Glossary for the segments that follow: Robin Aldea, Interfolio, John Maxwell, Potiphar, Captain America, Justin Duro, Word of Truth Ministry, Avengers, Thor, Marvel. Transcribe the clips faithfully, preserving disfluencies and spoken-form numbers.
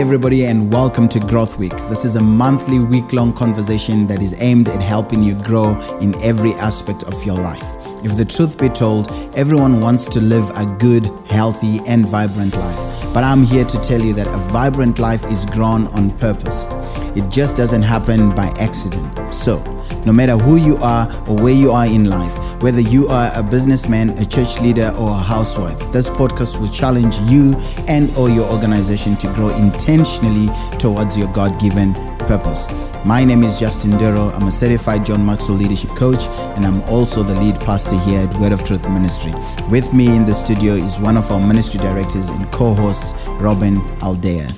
everybody, and welcome to Growth Week. This is a monthly, week-long conversation that is aimed at helping you grow in every aspect of your life. If the truth be told, everyone wants to live a good, healthy, and vibrant life. But I'm here to tell you that a vibrant life is grown on purpose. It just doesn't happen by accident. So, no matter who you are or where you are in life, whether you are a businessman, a church leader, or a housewife, this podcast will challenge you and or your organization to grow intentionally towards your God-given purpose. My name is Justin Duro. I'm a certified John Maxwell leadership coach, and I'm also the lead pastor here at Word of Truth Ministry. With me in the studio is one of our ministry directors and co-hosts, Robin Aldea.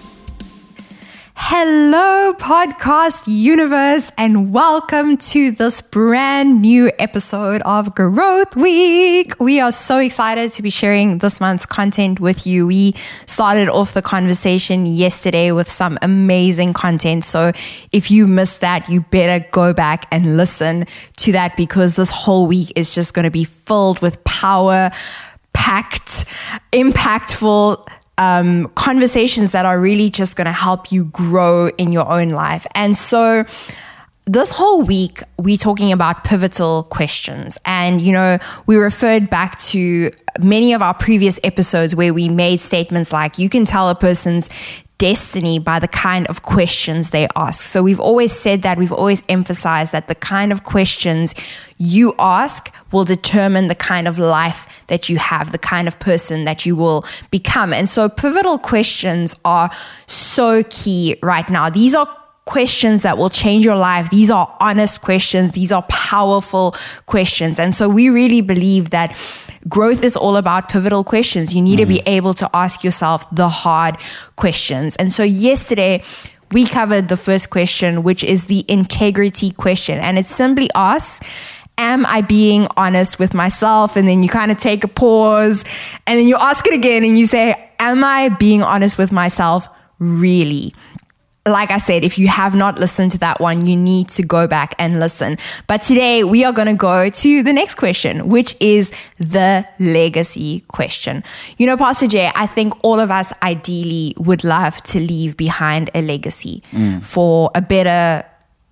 Hello, podcast universe, and welcome to this brand new episode of Growth Week. We are so excited to be sharing this month's content with you. We started off the conversation yesterday with some amazing content. So if you missed that, you better go back and listen to that, because this whole week is just going to be filled with power, packed, impactful Um, conversations that are really just going to help you grow in your own life. And so this whole week, we're talking about pivotal questions. And, you know, we referred back to many of our previous episodes where we made statements like, you can tell a person's destiny by the kind of questions they ask. So we've always said that, we've always emphasized that the kind of questions you ask will determine the kind of life that you have, the kind of person that you will become. And so pivotal questions are so key right now. These are questions that will change your life. These are honest questions. These are powerful questions. And so we really believe that growth is all about pivotal questions. You need mm-hmm. to be able to ask yourself the hard questions. And so yesterday we covered the first question, which is the integrity question. And it simply asks, am I being honest with myself? And then you kind of take a pause and then you ask it again and you say, am I being honest with myself really? Like I said, if you have not listened to that one, you need to go back and listen. But today we are going to go to the next question, which is the legacy question. You know, Pastor Jay, I think all of us ideally would love to leave behind a legacy mm. for a better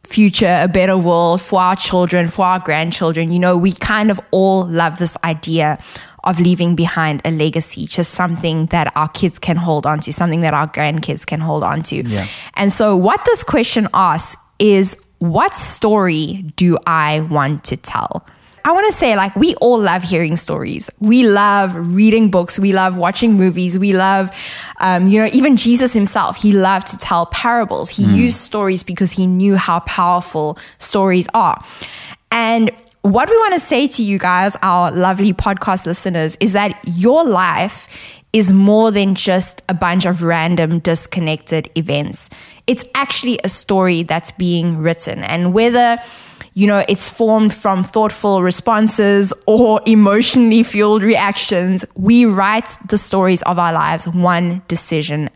future, a better world, for our children, for our grandchildren. You know, we kind of all love this idea of leaving behind a legacy, just something that our kids can hold on to, something that our grandkids can hold on to. Yeah. And so what this question asks is, what story do I want to tell? I want to say, like, we all love hearing stories. We love reading books. We love watching movies. We love, um, you know, even Jesus himself, he loved to tell parables. He mm. used stories because he knew how powerful stories are. And what we want to say to you guys, our lovely podcast listeners, is that your life is more than just a bunch of random disconnected events. It's actually a story that's being written. And whether, you know, it's formed from thoughtful responses or emotionally fueled reactions, we write the stories of our lives one decision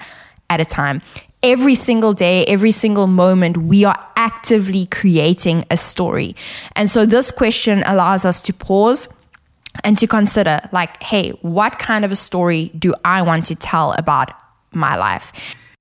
at a time. Every single day, every single moment, we are actively creating a story. And so this question allows us to pause and to consider, like, hey, what kind of a story do I want to tell about my life?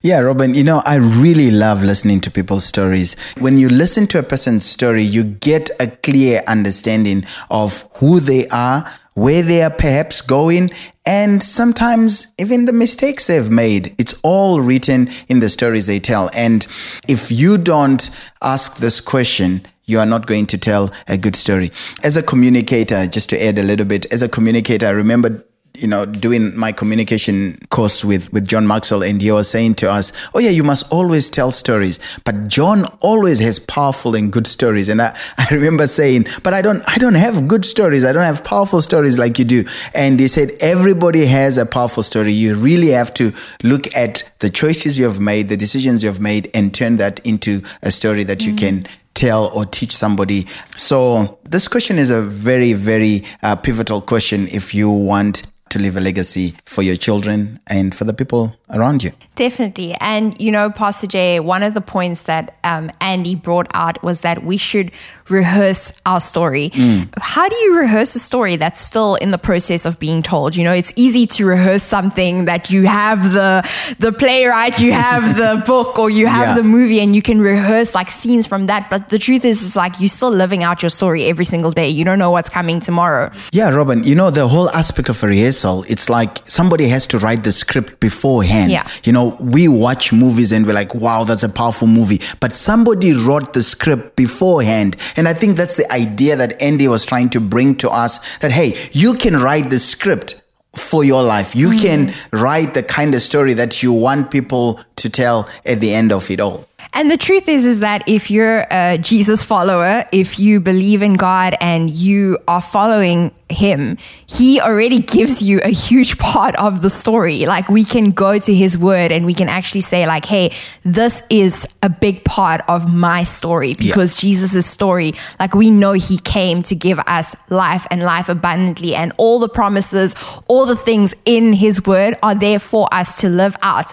Yeah, Robin, you know, I really love listening to people's stories. When you listen to a person's story, you get a clear understanding of who they are, where they are perhaps going, and sometimes even the mistakes they've made. It's all written in the stories they tell. And if you don't ask this question, you are not going to tell a good story. As a communicator, just to add a little bit, as a communicator, I remember, you know, doing my communication course with, with John Maxwell, and he was saying to us, oh yeah, you must always tell stories. But John always has powerful and good stories. And I, I remember saying, but I don't, I don't have good stories. I don't have powerful stories like you do. And he said, everybody has a powerful story. You really have to look at the choices you have made, the decisions you have made, and turn that into a story that mm-hmm. you can tell or teach somebody. So this question is a very, very uh, pivotal question if you want to leave a legacy for your children and for the people around you. Definitely. And, you know, Pastor Jay, one of the points that um, Andy brought out was that we should rehearse our story. Mm. How do you rehearse a story that's still in the process of being told? You know, it's easy to rehearse something that you have the the playwright, you have the book, or you have yeah. the movie, and you can rehearse like scenes from that. But the truth is, it's like you're still living out your story every single day. You don't know what's coming tomorrow. Yeah, Robin, you know, the whole aspect of a rehearsal, it's like somebody has to write the script beforehand. Yeah. You know, we watch movies and we're like, wow, that's a powerful movie. But somebody wrote the script beforehand. And I think that's the idea that Andy was trying to bring to us, that, hey, you can write the script for your life. You mm. can write the kind of story that you want people to tell at the end of it all. And the truth is, is that if you're a Jesus follower, if you believe in God and you are following Him, He already gives you a huge part of the story. Like, we can go to His word and we can actually say like, hey, this is a big part of my story, because yeah. Jesus's story, like, we know He came to give us life and life abundantly, and all the promises, all the things in His word are there for us to live out.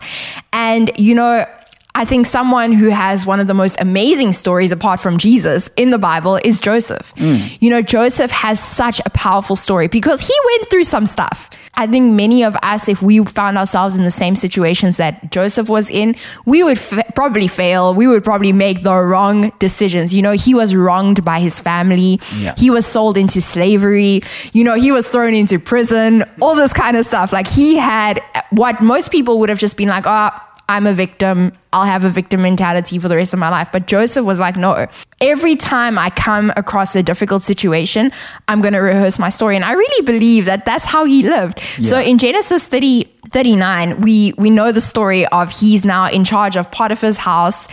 And, you know, I think someone who has one of the most amazing stories apart from Jesus in the Bible is Joseph. Mm. You know, Joseph has such a powerful story because he went through some stuff. I think many of us, if we found ourselves in the same situations that Joseph was in, we would f- probably fail. We would probably make the wrong decisions. You know, he was wronged by his family. Yeah. He was sold into slavery. You know, he was thrown into prison, all this kind of stuff. Like, he had what most people would have just been like, oh, I'm a victim. I'll have a victim mentality for the rest of my life. But Joseph was like, no, every time I come across a difficult situation, I'm going to rehearse my story. And I really believe that that's how he lived. Yeah. So in Genesis thirty, thirty-nine, we, we know the story of he's now in charge of Potiphar's house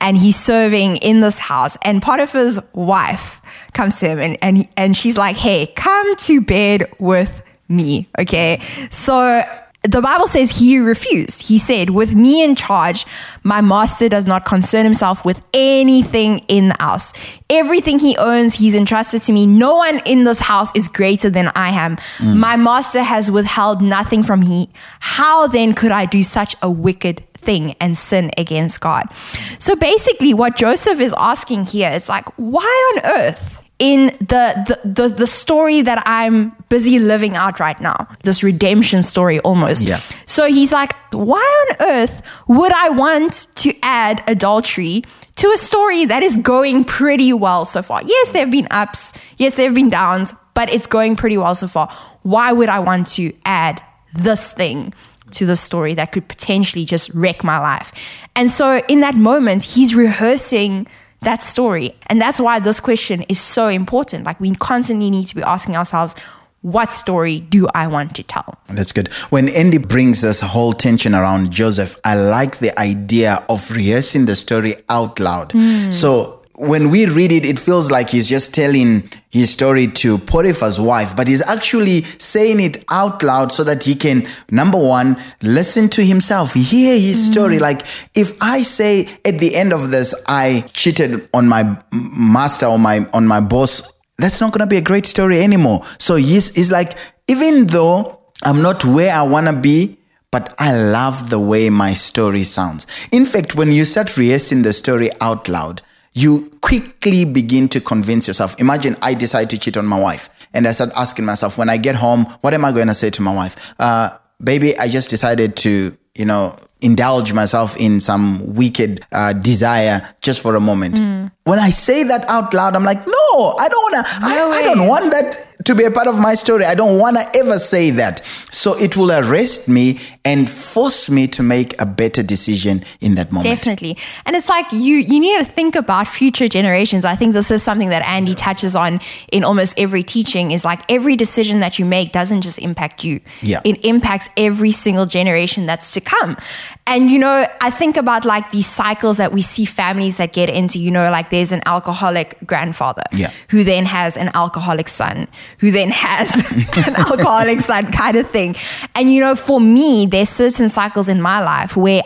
and he's serving in this house. And Potiphar's wife comes to him and, and, and she's like, hey, come to bed with me. Okay. So the Bible says he refused. He said, with me in charge, my master does not concern himself with anything in the house. Everything he owns, he's entrusted to me. No one in this house is greater than I am. Mm. My master has withheld nothing from me. How then could I do such a wicked thing and sin against God? So basically what Joseph is asking here is like, why on earth? In the, the the the story that I'm busy living out right now, this redemption story almost. Yeah. So he's like, why on earth would I want to add adultery to a story that is going pretty well so far? Yes, there have been ups. Yes, there have been downs, but it's going pretty well so far. Why would I want to add this thing to the story that could potentially just wreck my life? And so in that moment, he's rehearsing that story. And that's why this question is so important. Like, we constantly need to be asking ourselves, what story do I want to tell? That's good. When Andy brings this whole tension around Joseph, I like the idea of rehearsing the story out loud. Mm. So when we read it, it feels like he's just telling his story to Potiphar's wife, but he's actually saying it out loud so that he can, number one, listen to himself, hear his mm-hmm. story. Like, if I say at the end of this, I cheated on my master or my, on my boss, that's not going to be a great story anymore. So he's, he's like, even though I'm not where I want to be, but I love the way my story sounds. In fact, when you start rehearsing the story out loud, you quickly begin to convince yourself. Imagine I decide to cheat on my wife and I start asking myself, when I get home, what am I going to say to my wife? Uh, baby, I just decided to, you know, indulge myself in some wicked uh, desire just for a moment. Mm. When I say that out loud, I'm like, no, I don't want to, no I, I don't want that to be a part of my story. I don't want to ever say that. So it will arrest me and force me to make a better decision in that moment. Definitely. And it's like you you need to think about future generations. I think this is something that Andy touches on in almost every teaching, is like every decision that you make doesn't just impact you. Yeah. It impacts every single generation that's to come. And, you know, I think about like these cycles that we see families that get into, you know, like there's an alcoholic grandfather yeah. who then has an alcoholic son, who then has an alcoholic son kind of thing. And, you know, for me, there's certain cycles in my life where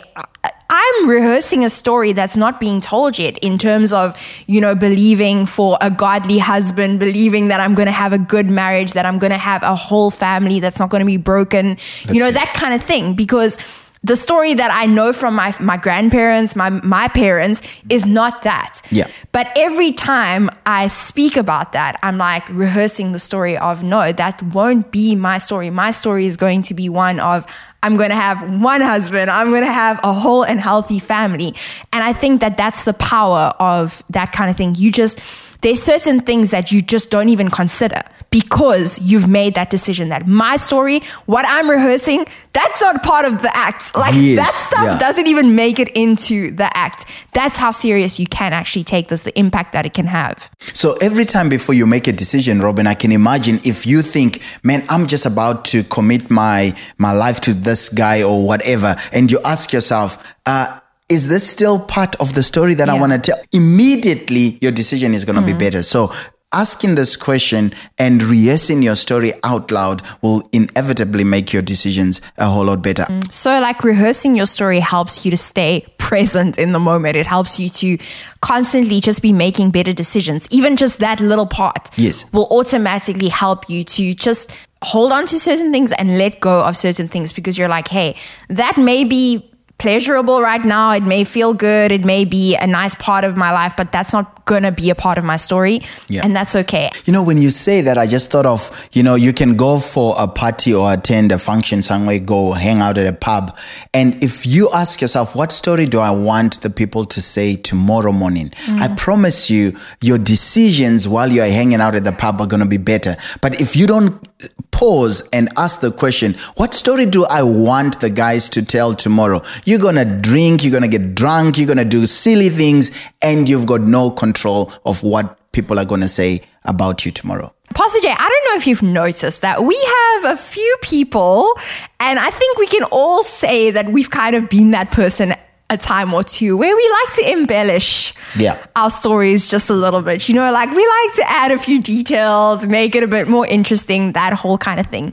I'm rehearsing a story that's not being told yet in terms of, you know, believing for a godly husband, believing that I'm going to have a good marriage, that I'm going to have a whole family that's not going to be broken, that's you know, good. That kind of thing. Because the story that I know from my my grandparents, my my parents, is not that. Yeah. But every time I speak about that, I'm like rehearsing the story of, no, that won't be my story. My story is going to be one of, I'm going to have one husband. I'm going to have a whole and healthy family. And I think that that's the power of that kind of thing. You just, there's certain things that you just don't even consider because you've made that decision that my story, what I'm rehearsing, that's not part of the act. Like yes, that stuff yeah. doesn't even make it into the act. That's how serious you can actually take this, the impact that it can have. So every time before you make a decision, Robin, I can imagine if you think, man, I'm just about to commit my, my life to this guy or whatever, and you ask yourself, uh, is this still part of the story that yeah. I want to tell? Immediately, your decision is going to mm-hmm. be better. So asking this question and rehearsing your story out loud will inevitably make your decisions a whole lot better. Mm. So like rehearsing your story helps you to stay present in the moment. It helps you to constantly just be making better decisions. Even just that little part yes. will automatically help you to just hold on to certain things and let go of certain things, because you're like, hey, that may be pleasurable right now. It may feel good. It may be a nice part of my life, but that's not going to be a part of my story. Yeah. And that's okay. You know, when you say that, I just thought of, you know, you can go for a party or attend a function somewhere, go hang out at a pub. And if you ask yourself, what story do I want the people to say tomorrow morning? Mm. I promise you, your decisions while you're hanging out at the pub are going to be better. But if you don't pause and ask the question, what story do I want the guys to tell tomorrow? You're going to drink, you're going to get drunk, you're going to do silly things, and you've got no control of what people are going to say about you tomorrow. Pastor Jay, I don't know if you've noticed that we have a few people, and I think we can all say that we've kind of been that person a time or two where we like to embellish yeah. our stories just a little bit. You know, like we like to add a few details, make it a bit more interesting, that whole kind of thing.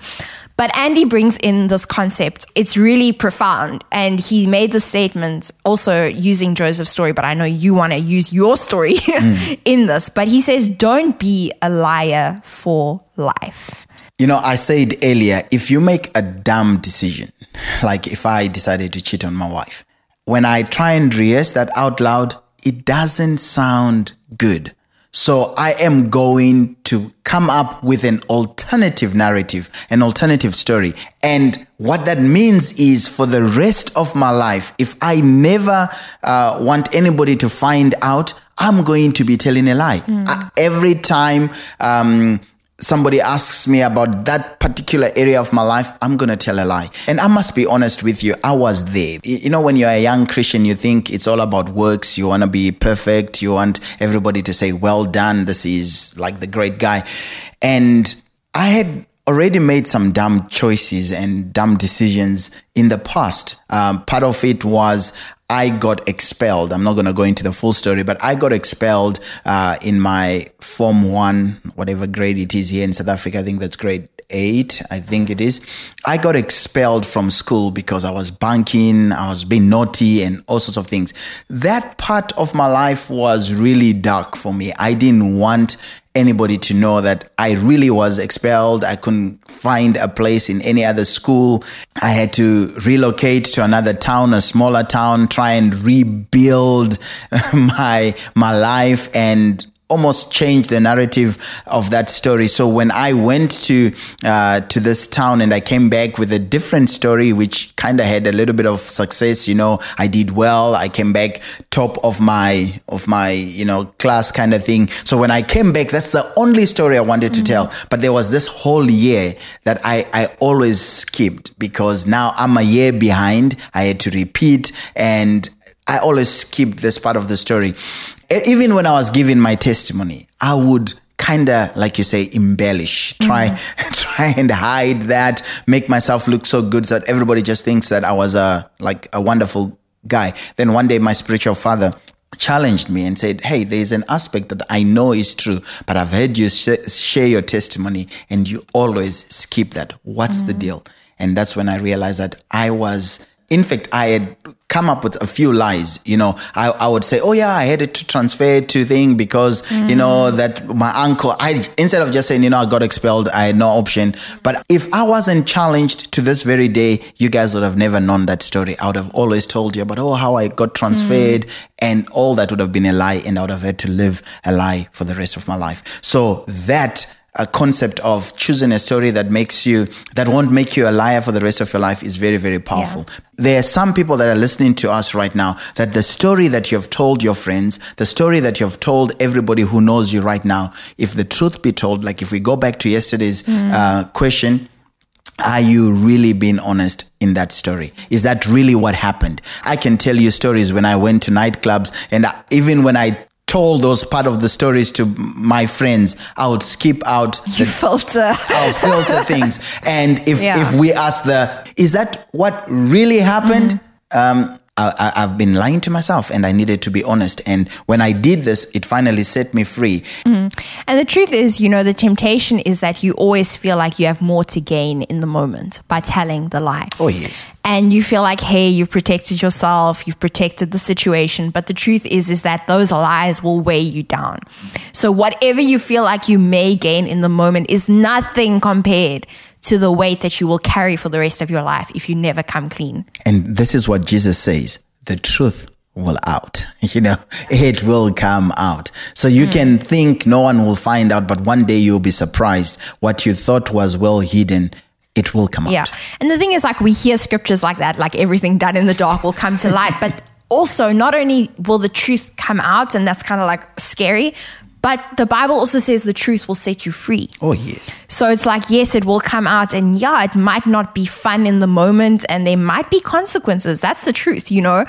But Andy brings in this concept. It's really profound. And he made the statement also using Joseph's story, but I know you want to use your story mm. in this. But he says, don't be a liar for life. You know, I said earlier, if you make a dumb decision, like if I decided to cheat on my wife, when I try and rehearse that out loud, it doesn't sound good. So I am going to come up with an alternative narrative, an alternative story. And what that means is for the rest of my life, if I never uh, want anybody to find out, I'm going to be telling a lie. Mm. I, every time um, somebody asks me about that particular area of my life, I'm going to tell a lie. And I must be honest with you, I was there. You know, when you're a young Christian, you think it's all about works. You want to be perfect. You want everybody to say, well done. This is like the great guy. And I had already made some dumb choices and dumb decisions in the past. Um, part of it was I got expelled. I'm not going to go into the full story, but I got expelled uh, in my Form one, whatever grade it is here in South Africa. I think that's grade eight, I think it is. I got expelled from school because I was bunking, I was being naughty and all sorts of things. That part of my life was really dark for me. I didn't want anybody to know that I really was expelled. I couldn't find a place in any other school. I had to relocate to another town, a smaller town, try and rebuild my my life and almost changed the narrative of that story. So when I went to uh, to this town and I came back with a different story, which kind of had a little bit of success, you know, I did well. I came back top of my of my you know class kind of thing. So when I came back, that's the only story I wanted mm-hmm. to tell. But there was this whole year that I I always skipped because now I'm a year behind. I had to repeat, and I always skipped this part of the story. Even when I was giving my testimony, I would kind of, like you say, embellish, try mm-hmm. try and hide that, make myself look so good that everybody just thinks that I was a like a wonderful guy. Then one day my spiritual father challenged me and said, hey, there's an aspect that I know is true, but I've heard you sh- share your testimony and you always skip that. What's mm-hmm. the deal? And that's when I realized that I was in fact, I had come up with a few lies. You know, I, I would say, oh yeah, I had to transfer to thing because, mm. you know, that my uncle, I, instead of just saying, you know, I got expelled, I had no option. But if I wasn't challenged to this very day, you guys would have never known that story. I would have always told you about, oh, how I got transferred mm. and all that would have been a lie, and I would have had to live a lie for the rest of my life. So that a concept of choosing a story that makes you, that won't make you a liar for the rest of your life is very, very powerful. Yeah. There are some people that are listening to us right now that the story that you have told your friends, the story that you have told everybody who knows you right now, if the truth be told, like if we go back to yesterday's mm. uh, question, are you really being honest in that story? Is that really what happened? I can tell you stories when I went to nightclubs, and I, even when I told those part of the stories to my friends, I would skip out the you filter. I'll filter things. And if yeah. if we ask the, is that what really happened? Mm-hmm. Um, I, I've been lying to myself, and I needed to be honest. And when I did this, it finally set me free. Mm. And the truth is, you know, the temptation is that you always feel like you have more to gain in the moment by telling the lie. Oh, yes. And you feel like, hey, you've protected yourself, you've protected the situation. But the truth is, is that those lies will weigh you down. So whatever you feel like you may gain in the moment is nothing compared to the weight that you will carry for the rest of your life if you never come clean. And this is what Jesus says, the truth will out, you know, it will come out. So you mm. can think no one will find out, but one day you'll be surprised. What you thought was well hidden, it will come yeah. out. Yeah. And the thing is, like, we hear scriptures like that, like everything done in the dark will come to light. But also, not only will the truth come out, and that's kind of like scary, but the Bible also says the truth will set you free. Oh, yes. So it's like, yes, it will come out, and yeah, it might not be fun in the moment, and there might be consequences. That's the truth, you know,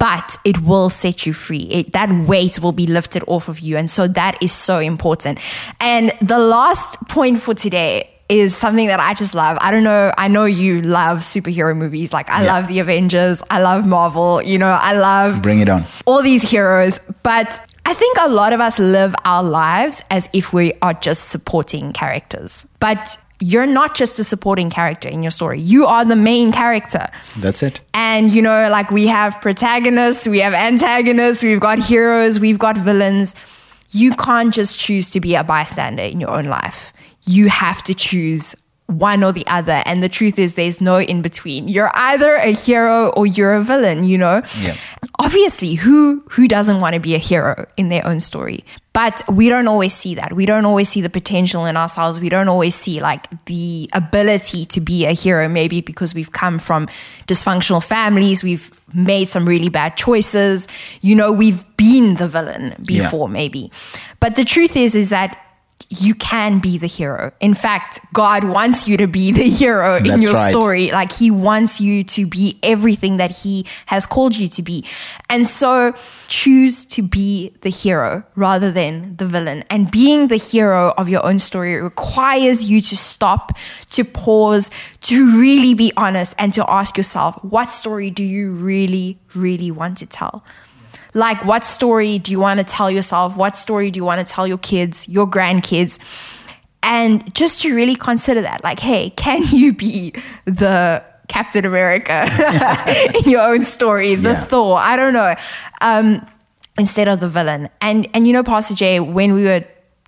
but it will set you free. It, that weight will be lifted off of you. And so that is so important. And the last point for today is something that I just love. I don't know. I know you love superhero movies. Like I yeah. love the Avengers. I love Marvel. You know, I love... Bring it on. All these heroes. But I think a lot of us live our lives as if we are just supporting characters. But you're not just a supporting character in your story. You are the main character. That's it. And, you know, like we have protagonists, we have antagonists, we've got heroes, we've got villains. You can't just choose to be a bystander in your own life. You have to choose one or the other. And the truth is, there's no in between. You're either a hero or you're a villain, you know? Yeah. Obviously, who who doesn't want to be a hero in their own story? But we don't always see that. We don't always see the potential in ourselves. We don't always see like the ability to be a hero, maybe because we've come from dysfunctional families. We've made some really bad choices. You know, we've been the villain before, yeah. maybe. But the truth is, is that you can be the hero. In fact, God wants you to be the hero in That's your right. story. Like he wants you to be everything that he has called you to be. And so choose to be the hero rather than the villain. And being the hero of your own story requires you to stop, to pause, to really be honest, and to ask yourself, what story do you really, really want to tell? Like, what story do you want to tell yourself? What story do you want to tell your kids, your grandkids? And just to really consider that, like, hey, can you be the Captain America in your own story, the yeah. Thor? I don't know. Um, instead of the villain. And, and you know, Pastor Jay, when we were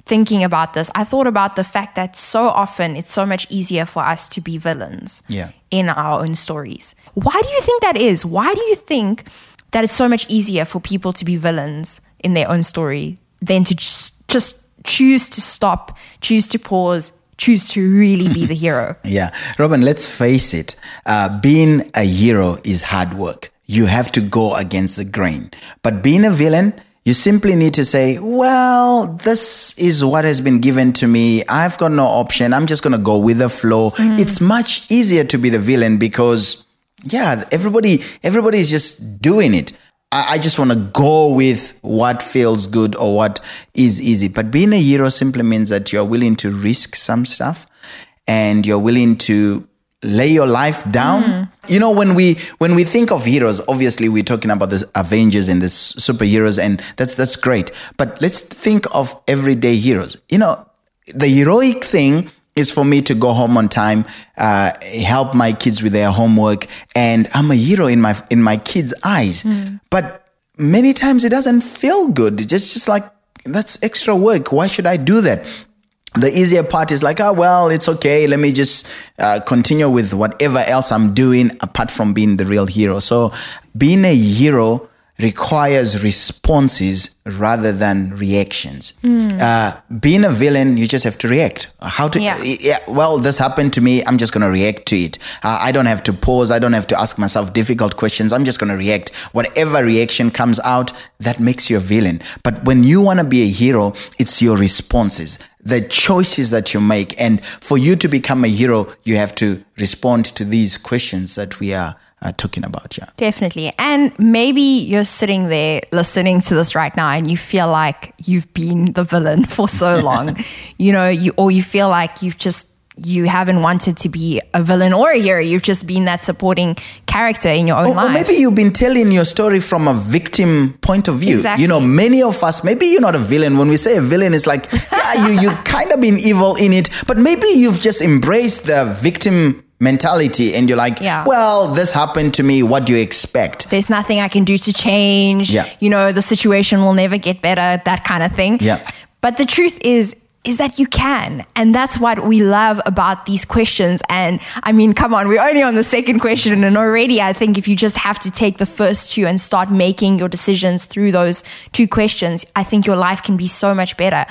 thinking about this, I thought about the fact that so often it's so much easier for us to be villains yeah. in our own stories. Why do you think that is? Why do you think that it's so much easier for people to be villains in their own story than to just, just choose to stop, choose to pause, choose to really be the hero? Yeah. Robin, let's face it. Uh, being a hero is hard work. You have to go against the grain. But being a villain, you simply need to say, well, this is what has been given to me. I've got no option. I'm just going to go with the flow. Mm. It's much easier to be the villain because... yeah, everybody, everybody is just doing it. I, I just want to go with what feels good or what is easy. But being a hero simply means that you're willing to risk some stuff and you're willing to lay your life down. Mm. You know, when we when we think of heroes, obviously we're talking about the Avengers and the superheroes, and that's that's great. But let's think of everyday heroes. You know, the heroic thing is for me to go home on time, uh, help my kids with their homework, and I'm a hero in my in my kids' eyes. Mm. But many times it doesn't feel good. It's just, just like, that's extra work. Why should I do that? The easier part is like, oh, well, it's okay. Let me just uh, continue with whatever else I'm doing apart from being the real hero. So being a hero requires responses rather than reactions. Mm. Uh, being a villain, you just have to react. How to? Yeah. yeah well, this happened to me. I'm just going to react to it. Uh, I don't have to pause. I don't have to ask myself difficult questions. I'm just going to react. Whatever reaction comes out, that makes you a villain. But when you want to be a hero, it's your responses, the choices that you make. And for you to become a hero, you have to respond to these questions that we are Uh, talking about. Yeah, definitely. And maybe you're sitting there listening to this right now and you feel like you've been the villain for so long, you know, you or you feel like you've just, you haven't wanted to be a villain or a hero. You've just been that supporting character in your own or, life. Or maybe you've been telling your story from a victim point of view. Exactly. You know, many of us, maybe you're not a villain. When we say a villain, it's like, yeah, you, you kind of been evil in it, but maybe you've just embraced the victim mentality and you're like, yeah. well, this happened to me. What do you expect? There's nothing I can do to change. Yeah. You know, the situation will never get better, that kind of thing. Yeah. But the truth is, is that you can. And that's what we love about these questions. And I mean, come on, we're only on the second question. And already, I think if you just have to take the first two and start making your decisions through those two questions, I think your life can be so much better.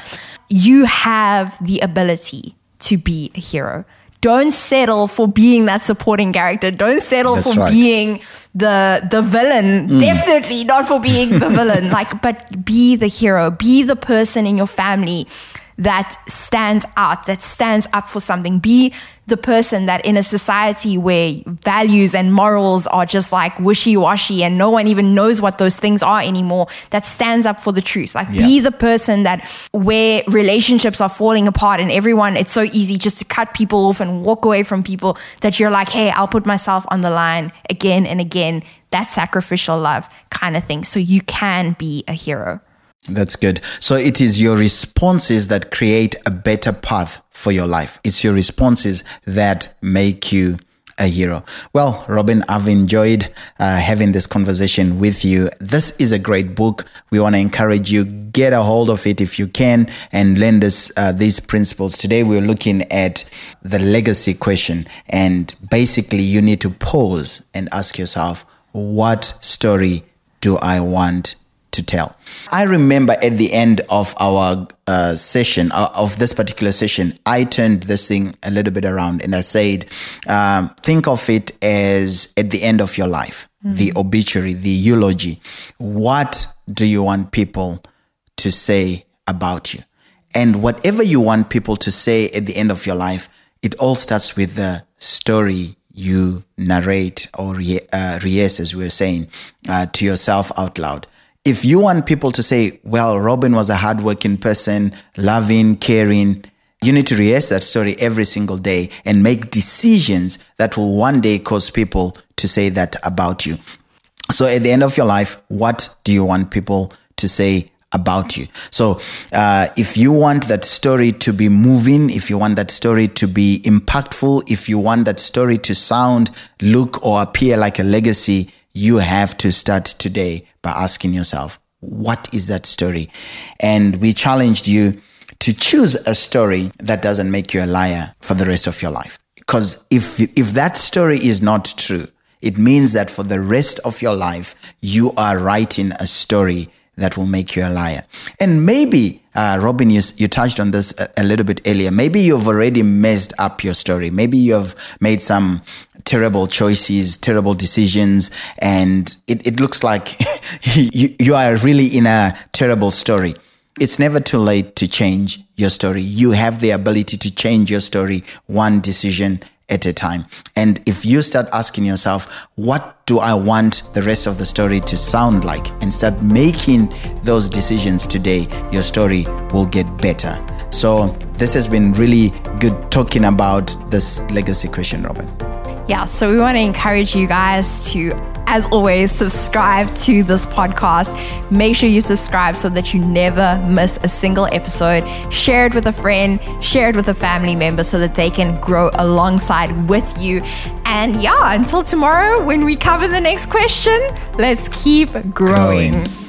You have the ability to be a hero. Don't settle for being that supporting character. Don't settle That's for right. being the the villain. Mm. Definitely not for being the villain. Like, but be the hero. Be the person in your family that stands out, that stands up for something. Be the person that in a society where values and morals are just like wishy-washy and no one even knows what those things are anymore, that stands up for the truth. Like yeah. be the person that where relationships are falling apart and everyone, it's so easy just to cut people off and walk away from people, that you're like, hey, I'll put myself on the line again and again. That sacrificial love kind of thing. So you can be a hero. That's good. So it is your responses that create a better path for your life. It's your responses that make you a hero. Well, Robin, I've enjoyed uh, having this conversation with you. This is a great book. We want to encourage you, get a hold of it if you can and learn this, uh, these principles. Today, we're looking at the legacy question. And basically, you need to pause and ask yourself, what story do I want to tell? I remember at the end of our uh, session, uh, of this particular session, I turned this thing a little bit around and I said, um, think of it as at the end of your life, mm-hmm. the obituary, the eulogy. What do you want people to say about you? And whatever you want people to say at the end of your life, it all starts with the story you narrate or re- uh, rehearse, as we were saying, uh, to yourself out loud. If you want people to say, well, Robin was a hardworking person, loving, caring, you need to rehearse that story every single day and make decisions that will one day cause people to say that about you. So at the end of your life, what do you want people to say about you? So uh, if you want that story to be moving, if you want that story to be impactful, if you want that story to sound, look, or appear like a legacy, you have to start today by asking yourself, what is that story? And we challenged you to choose a story that doesn't make you a liar for the rest of your life. Because if if that story is not true, it means that for the rest of your life, you are writing a story that will make you a liar. And maybe, uh, Robin, you, you touched on this a, a little bit earlier. Maybe you've already messed up your story. Maybe you have made some terrible choices, terrible decisions, and it, it looks like you, you are really in a terrible story. It's never too late to change your story. You have the ability to change your story one decision at a time. And if you start asking yourself, what do I want the rest of the story to sound like? And start making those decisions today, your story will get better. So this has been really good talking about this legacy question, Robin. Yeah, so we want to encourage you guys to as always, subscribe to this podcast. Make sure you subscribe so that you never miss a single episode. Share it with a friend, share it with a family member so that they can grow alongside with you. And yeah, until tomorrow when we cover the next question, let's keep growing. growing.